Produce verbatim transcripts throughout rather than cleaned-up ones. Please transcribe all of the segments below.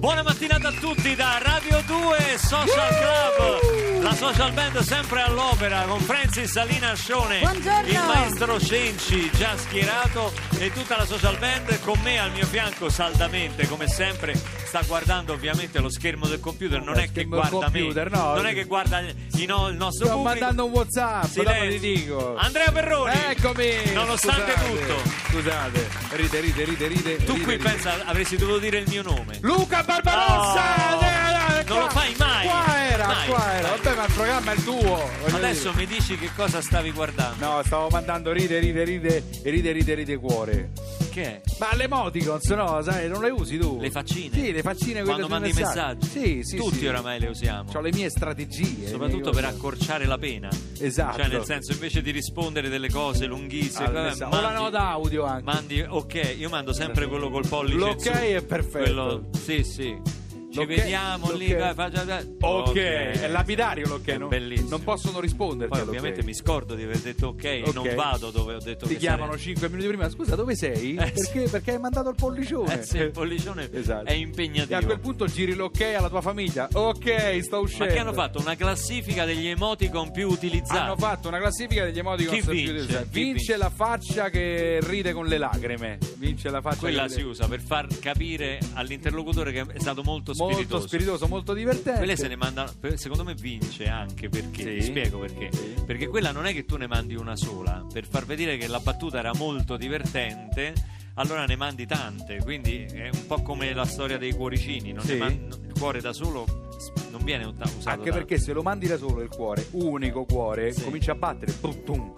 Buona mattinata a tutti da Radio due Social Club, la social band sempre all'opera con Francis Salina Ascione, il maestro Cenci già schierato e tutta la social band con me al mio fianco saldamente, come sempre sta guardando ovviamente lo schermo del computer, non è che guarda computer, me, no. non è che guarda il nostro Sto pubblico. Sto mandando un WhatsApp, dopo ti dico. Andrea Perroni, eccomi, nonostante scusate, tutto. Scusate, ride, ride, ride, ride. Tu ride, qui ride. Pensa avresti dovuto dire il mio nome. Luca Barbarossa! Oh, eh, eh, non lo fai mai! Qua era, mai, qua era. Vabbè, ma il programma è il tuo. Adesso dire. Mi dici che cosa stavi guardando. No, stavo mandando ride, ride, ride, ride, ride, ride, cuore. Che è? Ma le emoticons, no, sai, non le usi tu. Le faccine? Sì, le faccine. Quando mandi i messaggi? Sì, sì, tutti sì. Oramai le usiamo. C'ho le mie strategie. Soprattutto mie per accorciare la pena. Esatto. Cioè, nel senso, invece di rispondere delle cose lunghissime. Allora, vabbè, esatto. Mandi, la nota audio anche. Mandi, ok, io mando sempre quello col pollice. L'ok è perfetto. Quello, sì, sì. Ci l'ok, vediamo l'ok. Lì vai, vai, vai. Okay. Ok, è lapidario l'ok, è no? Bellissimo. Non possono risponderti. Poi ovviamente mi scordo di aver detto ok, okay. Non vado dove ho detto ti che ti chiamano sarei. cinque minuti prima, scusa dove sei? Eh, perché? Sì. Perché hai mandato il pollicione. Eh sì, il pollicione esatto. È impegnativo. E a quel punto giri l'ok alla tua famiglia. Ok, sto uscendo. Ma che hanno fatto una classifica degli emoticon più utilizzati. Hanno fatto una classifica degli emoticon più utilizzati. Vince, vince la faccia che ride con le lacrime. Vince la faccia. Quella che si usa per far capire all'interlocutore che è stato molto Spiritoso. molto spiritoso, molto divertente. Quelle se ne mandano, secondo me vince anche perché, sì. Ti spiego perché sì. Perché quella non è che tu ne mandi una sola per far vedere che la battuta era molto divertente, allora ne mandi tante, quindi è un po' come la storia dei cuoricini, non sì. Ne mandi, il cuore da solo non viene usato anche tanto. Perché se lo mandi da solo il cuore, unico cuore, sì. Comincia a battere pum, pum.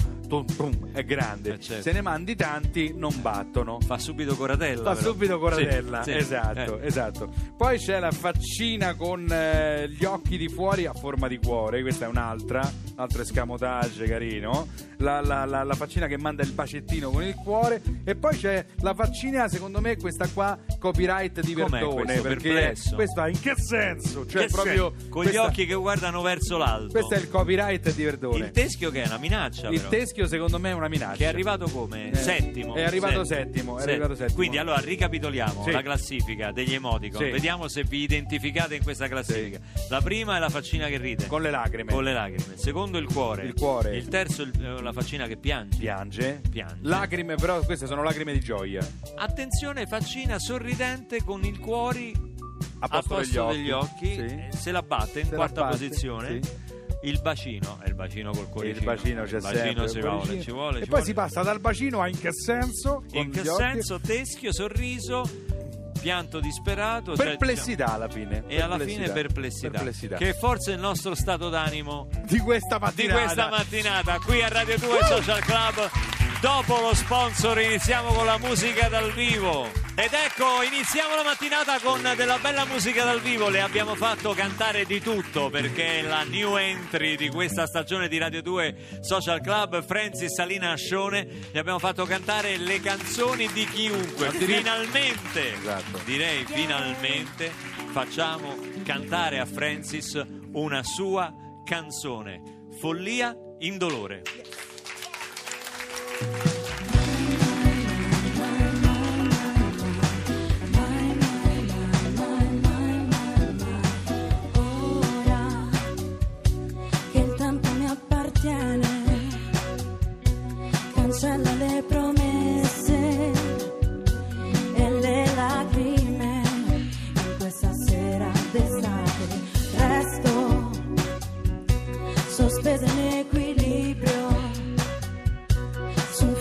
È grande, eh certo. Se ne mandi tanti non battono. Fa subito coratella. Fa però. subito coratella, sì, sì. Esatto, eh. esatto. Poi c'è la faccina con eh, gli occhi di fuori a forma di cuore. Questa è un'altra, altro escamotage carino. La, la, la, la faccina che manda il bacettino con il cuore. E poi c'è la faccina, secondo me, questa qua copyright di Verdone. Perché perplesso. Questa in che senso? Cioè che proprio sen- con questa, gli occhi che guardano verso l'alto. Questo è il copyright di Verdone. Il teschio che è una minaccia. Il però. teschio secondo me è una minaccia. Che è arrivato come? Eh, settimo. È arrivato settimo. settimo, è arrivato settimo. Quindi allora ricapitoliamo sì. La classifica degli emoticon. Sì. Vediamo se vi identificate in questa classifica. Sì. La prima è la faccina che ride. Con le lacrime. Con le lacrime. Secondo il cuore. Il cuore. Il terzo è la faccina che piange. Piange. Piange. Lacrime però queste sono lacrime di gioia. Attenzione, faccina sorridente con il cuore a posto, a posto degli occhi. Degli occhi sì. Se la batte in se quarta batte, posizione. Sì. Il bacino, è il bacino col cuoricino. Il bacino c'è il bacino sempre. Si il bacino. Vuole, ci vuole, e ci poi vuole. Si passa dal bacino a in che senso? In che senso? Occhi. Teschio, sorriso, pianto disperato. Perplessità cioè, diciamo, alla fine. E alla fine perplessità. perplessità. Che forse è il nostro stato d'animo di questa mattinata. Di questa mattinata qui a Radio due uh! Social Club. Dopo lo sponsor iniziamo con la musica dal vivo. Ed ecco, iniziamo la mattinata con della bella musica dal vivo. Le abbiamo fatto cantare di tutto perché è la new entry di questa stagione di Radio due Social Club, Francis Salina Ascione. Le abbiamo fatto cantare le canzoni di chiunque. Finalmente, esatto. Direi finalmente, facciamo cantare a Francis una sua canzone, Follia in dolore. Ora che tanto mi appartiene, cancella le promesse e le lacrime. In questa sera d'estate resto sospesa in equilibrio. Su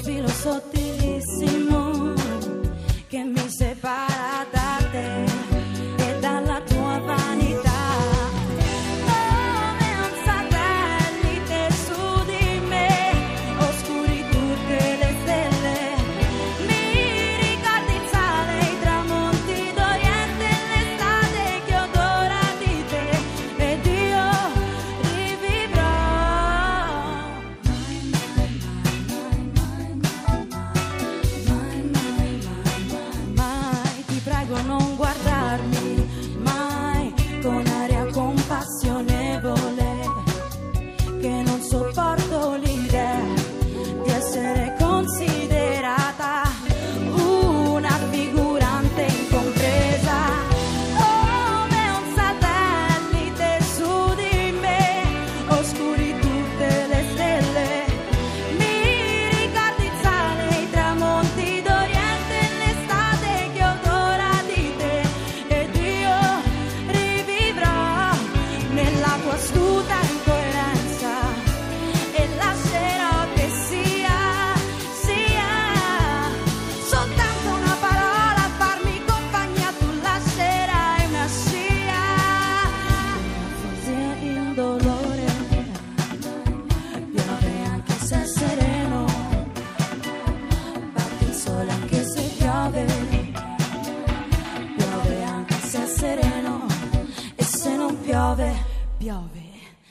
piove, piove.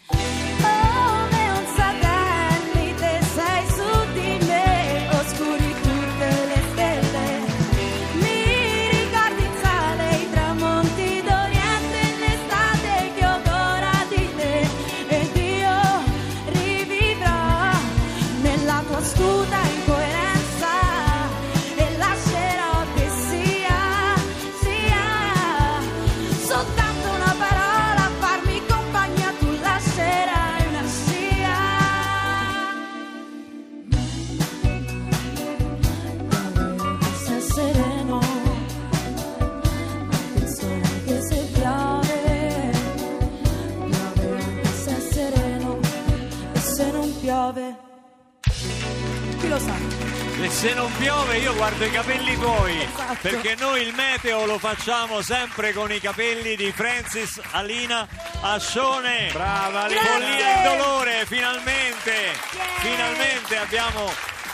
Come un satellite sei su di me, oscuri tutte le stelle. Mi ricordi in sale i tramonti d'Oriente, l'estate che odora di te. Ed io rivivrò nella tua scuta incoerenza e lascerò che sia, sia soltanto. Chi lo sa? E se non piove io guardo i capelli tuoi, esatto. Perché noi il meteo lo facciamo sempre con i capelli di Francis Salina Ascione. Brava, le Follia in dolore, finalmente, yeah. finalmente abbiamo,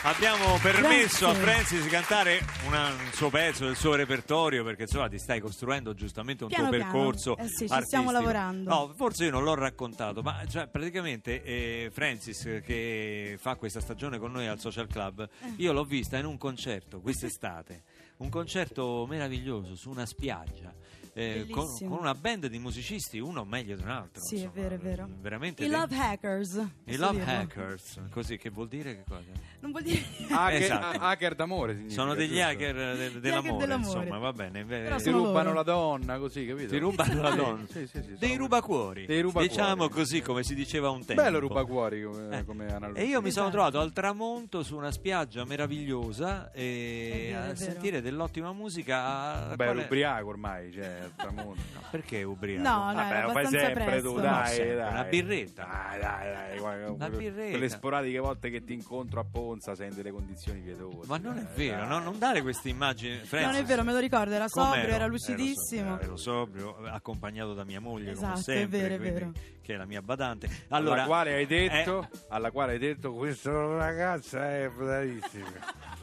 abbiamo permesso, grazie, a Francis di cantare una, un suo pezzo del suo repertorio, perché insomma ti stai costruendo giustamente un piano, tuo piano. percorso eh sì, ci stiamo lavorando. No, forse io non l'ho raccontato, ma cioè, praticamente eh, Francis, che fa questa stagione con noi al Social Club, io l'ho vista in un concerto quest'estate, un concerto meraviglioso su una spiaggia. Eh, con, con una band di musicisti, uno meglio di un altro. Sì, insomma, è vero, è vero. Veramente I Love Hackers. I Love dirlo. Hackers, così che vuol dire che cosa? Non vuol dire hacker, esatto. hacker d'amore significa. Sono degli hacker de- dell'amore, hacker dell'amore, insomma, va bene. Però ti rubano loro. la donna, così, capito? Ti rubano la donna. Sì, sì, sì, dei rubacuori. Dei rubacuori. Diciamo così, come si diceva un tempo. Bello rubacuori come, eh. come analogia. E io mi sono trovato al tramonto su una spiaggia meravigliosa e vero, a sentire dell'ottima musica. Beh, quale... ubriaco ormai, cioè. Tramonto. No, perché ubriaco? No, no, vabbè, lo fai sempre presto. tu, dai, dai, dai. Una birretta. Dai, dai, dai. Una birretta. Quelle sporadiche volte che ti incontro a Ponza sei in delle condizioni pietose. Ma non è vero, no? Non dare queste immagini. Francis, non è vero, me lo ricordo, era sobrio, ero? era lucidissimo. Ero sobrio, accompagnato da mia moglie, esatto, come sempre, è vero, quindi, è vero. che è la mia badante. Allora, alla quale hai detto, eh, alla quale hai detto, questa ragazza è bravissima.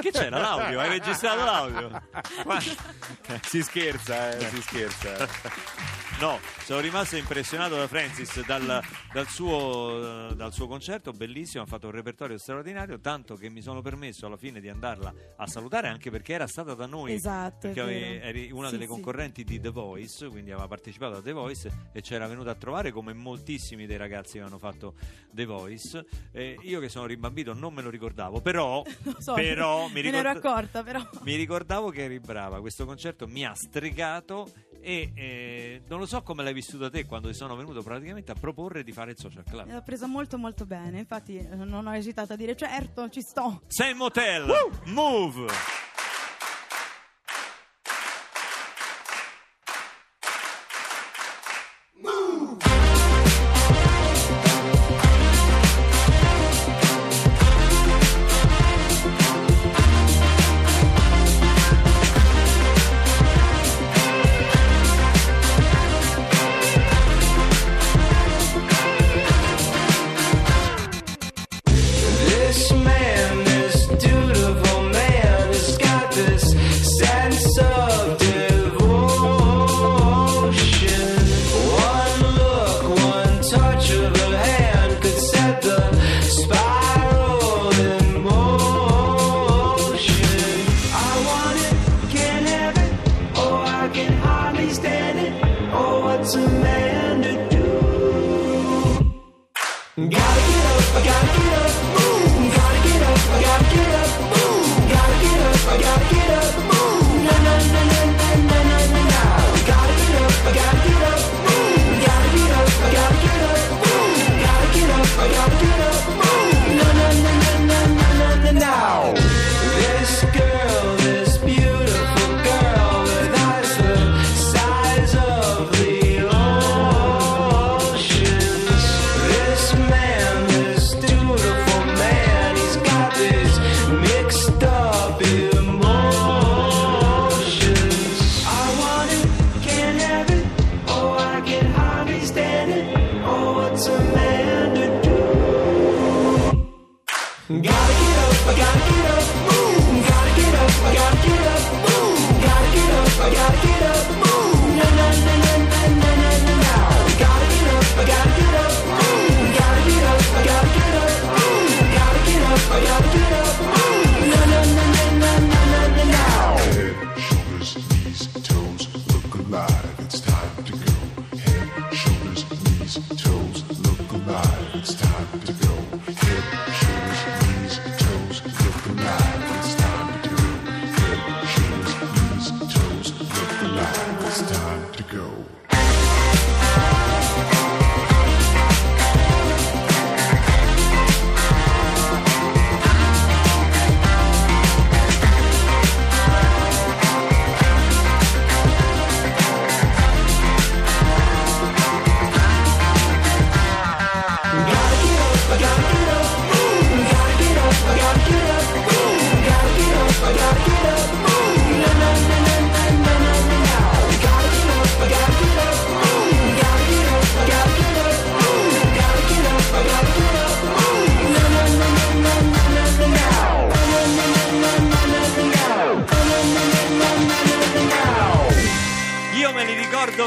Che c'era l'audio? Hai registrato l'audio? Si scherza, eh, si scherza. No, sono rimasto impressionato da Francis, dal, dal, suo, dal suo concerto, bellissimo, ha fatto un repertorio straordinario, tanto che mi sono permesso alla fine di andarla a salutare, anche perché era stata da noi, esatto, perché ave, eri una sì, delle concorrenti sì. di The Voice, quindi aveva partecipato a The Voice e c'era venuta a trovare, come moltissimi dei ragazzi che hanno fatto The Voice. Eh, io che sono rimbambito non me lo ricordavo, però, so, però, mi, ricord... me ne ero accorta, però mi ricordavo che eri brava, questo concerto mi ha stregato. E eh, non lo so come l'hai vissuta te quando ti sono venuto praticamente a proporre di fare il Social Club. L'ho presa molto molto bene, infatti non ho esitato a dire certo, ci sto. Saint Motel, Woo! Move! Girl, that's the size of the ocean. alive, it's time to go. Head, shoulders, knees, toes, look alive, it's time to go. Head, shoulders, knees, toes, look alive, it's time to go. Head, shoulders, knees, toes, look alive, it's time to go.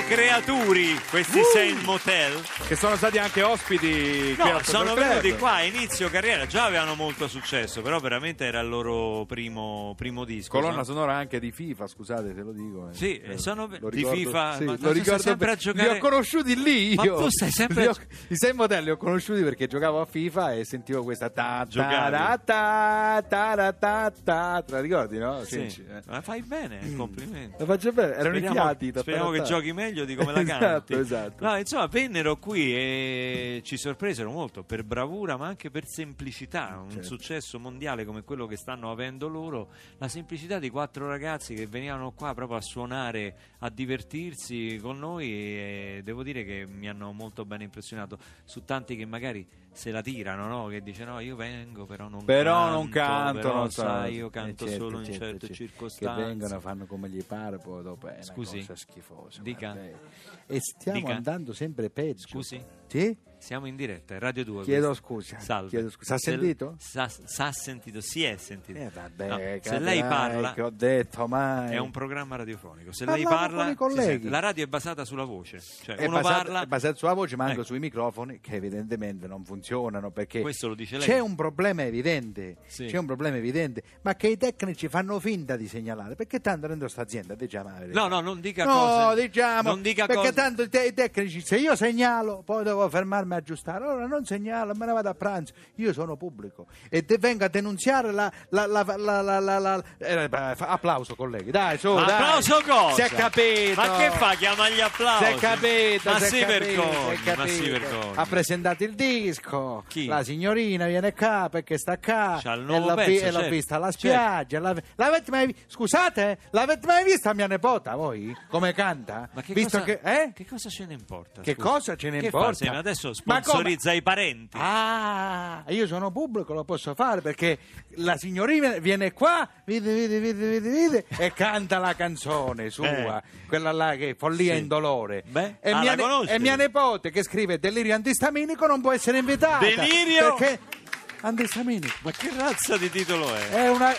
Creaturi, questi uh, Saint Motel, che sono stati anche ospiti, no, sono venuti qua a inizio carriera, già avevano molto successo, però veramente era il loro primo, primo disco. Colonna no? sonora anche di FIFA, scusate se lo dico. Eh. Sì, eh, sono lo di ricordo, FIFA, sì, ma lo ricordo sempre a giocare. Li ho conosciuti lì io. Ma tu stai sempre ho, i Saint Motel li ho conosciuti perché giocavo a FIFA e sentivo questa ta ta ta ta ta ta ta. Te la ricordi, no? Sì. Sì. Ma fai bene, mm. complimenti. La faccio bene, erano speriamo, i fiati. Speriamo che giochi meglio di come la canti. Esatto, esatto. No, insomma, vennero qui e ci sorpresero molto per bravura, ma anche per semplicità. Un certo. successo mondiale come quello che stanno avendo loro. La semplicità di quattro ragazzi che venivano qua proprio a suonare, a divertirsi con noi, e devo dire che mi hanno molto ben impressionato. Su tanti che magari se la tirano, no? Che dice no, io vengo, però non però canto, non canto, però non sai, so. io canto eh, certo, solo certo, in certe certo. circostanze. Che vengono, fanno come gli pare, poi dopo è una Scusi, cosa schifosa. Dica. E stiamo Dica. andando sempre peggio. Scusi? Sì? Siamo in diretta, Radio due. Chiedo scusa. Salve. Chiedo scusa. S'ha se sentito? S'ha, s'ha sentito, si è sentito. Eh vabbè, no, carai, se lei parla, che ho detto mai. È un programma radiofonico. Se Parlavo lei parla, con i colleghi. La radio è basata sulla voce. Cioè, è uno basata, parla. È basata sulla voce, ma anche ecco. sui microfoni che evidentemente non funzionano, perché questo lo dice lei. C'è un problema evidente. Sì. C'è un problema evidente, ma che i tecnici fanno finta di segnalare, perché tanto rendo sta azienda, diciamo. No, no, non dica no, cose. No, diciamo. Non dica perché cose. tanto i, te- i tecnici, se io segnalo, poi devo fermarmi aggiustare, allora non segnalo, me ne vado a pranzo, io sono pubblico e te vengo a denunziare la, la, la, la, la, la, la... Eh, applauso colleghi, dai su, dai. Applauso cosa? Si è capito, ma che fa, chiama gli applausi? Si è capito, ma si vergogna. Ha presentato il disco, chi? La signorina viene qua perché sta qua, c'ha il nuovo e, la, pezzo, e l'ho vista alla spiaggia, la, l'avete mai scusate, l'avete mai vista mia nipote voi? Come canta? Ma che, Visto cosa, che, eh? che cosa ce ne importa? Che scusa? cosa ce ne che importa? Fa, adesso sponsorizza i parenti. Ah, io sono pubblico, lo posso fare perché la signorina viene qua, vede, vede, vede, vede, vede e canta la canzone sua, eh. quella là che è Follia sì. in dolore. Beh, e, ah, mia ne- e mia nipote che scrive Delirio antistaminico non può essere invitata. Delirio perché antistaminico. Ma che razza di titolo è? È una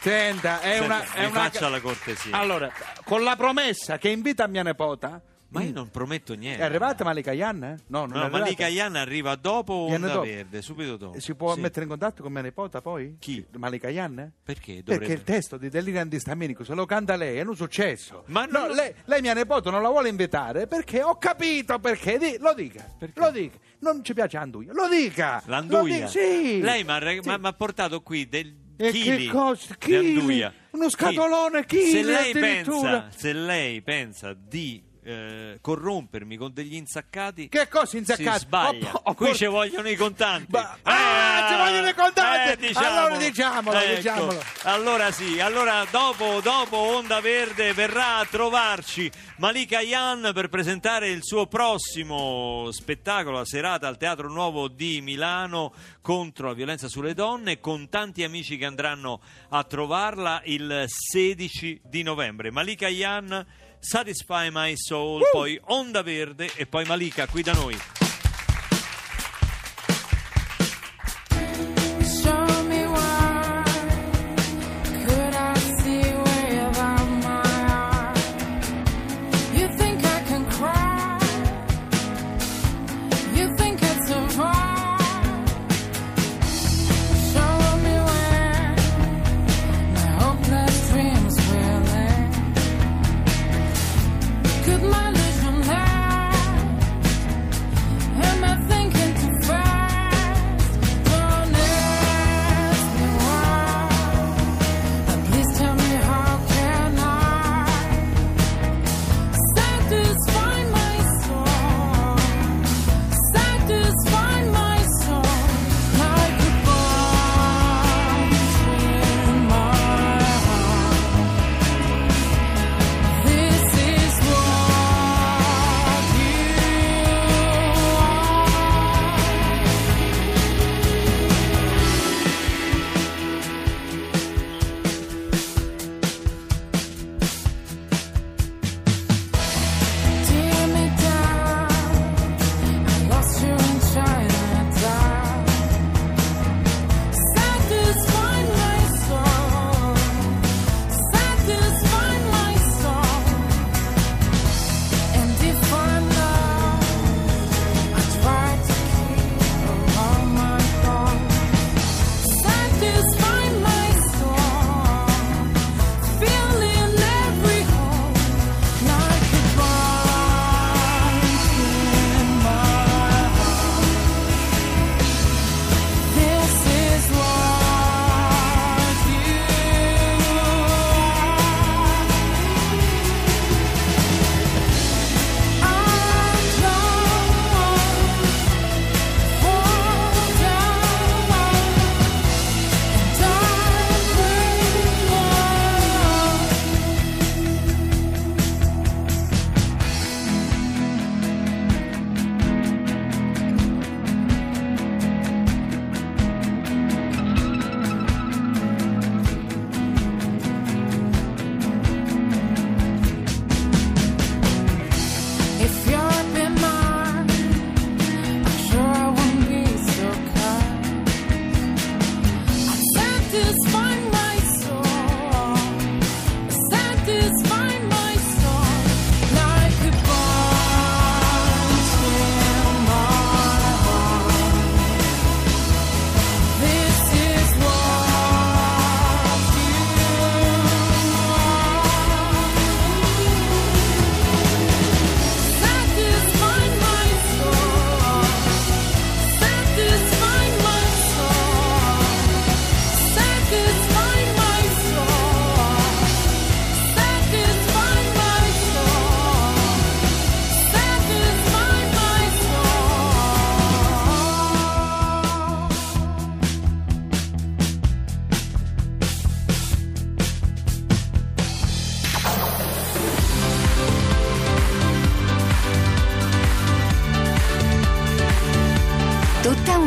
Senta, è Senta, una è una faccia la cortesia. Allora, con la promessa che invita mia nipote. Ma io non prometto niente. È arrivata Malika Ayane? No, non no, è Malika Ayane arriva dopo Onda dopo. Verde, subito dopo. Si può sì. mettere in contatto con mia nipote poi? Chi? Malika Ayane? Perché? Dovrebbe... Perché il testo di Delirio antistaminico se lo canta lei, è un successo. Ma no, non... lei, lei mia nipote non la vuole invitare perché ho capito perché. Di... Lo dica, perché? Lo dica. Non ci piace Anduia, lo dica. L'Anduia? Lo dica. Sì. Lei mi ha sì. portato qui del... E chili che costa? Di Anduia. Uno scatolone chili se lei pensa, se lei pensa di... Eh, corrompermi con degli insaccati, che cosa insaccati? Si sbaglia. Ho, ho, ho qui por- ci vogliono i contanti. Ba- ah, ah, ci vogliono i contanti. Eh, diciamolo. Allora diciamolo, ecco. diciamolo. Allora sì, allora dopo, dopo Onda Verde verrà a trovarci Malika Ayane per presentare il suo prossimo spettacolo a serata al Teatro Nuovo di Milano contro la violenza sulle donne, con tanti amici che andranno a trovarla il sedici di novembre. Malika Ayane, Satisfy My Soul, uh! poi Onda Verde e poi Malika qui da noi. Could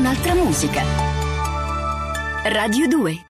un'altra musica. Radio due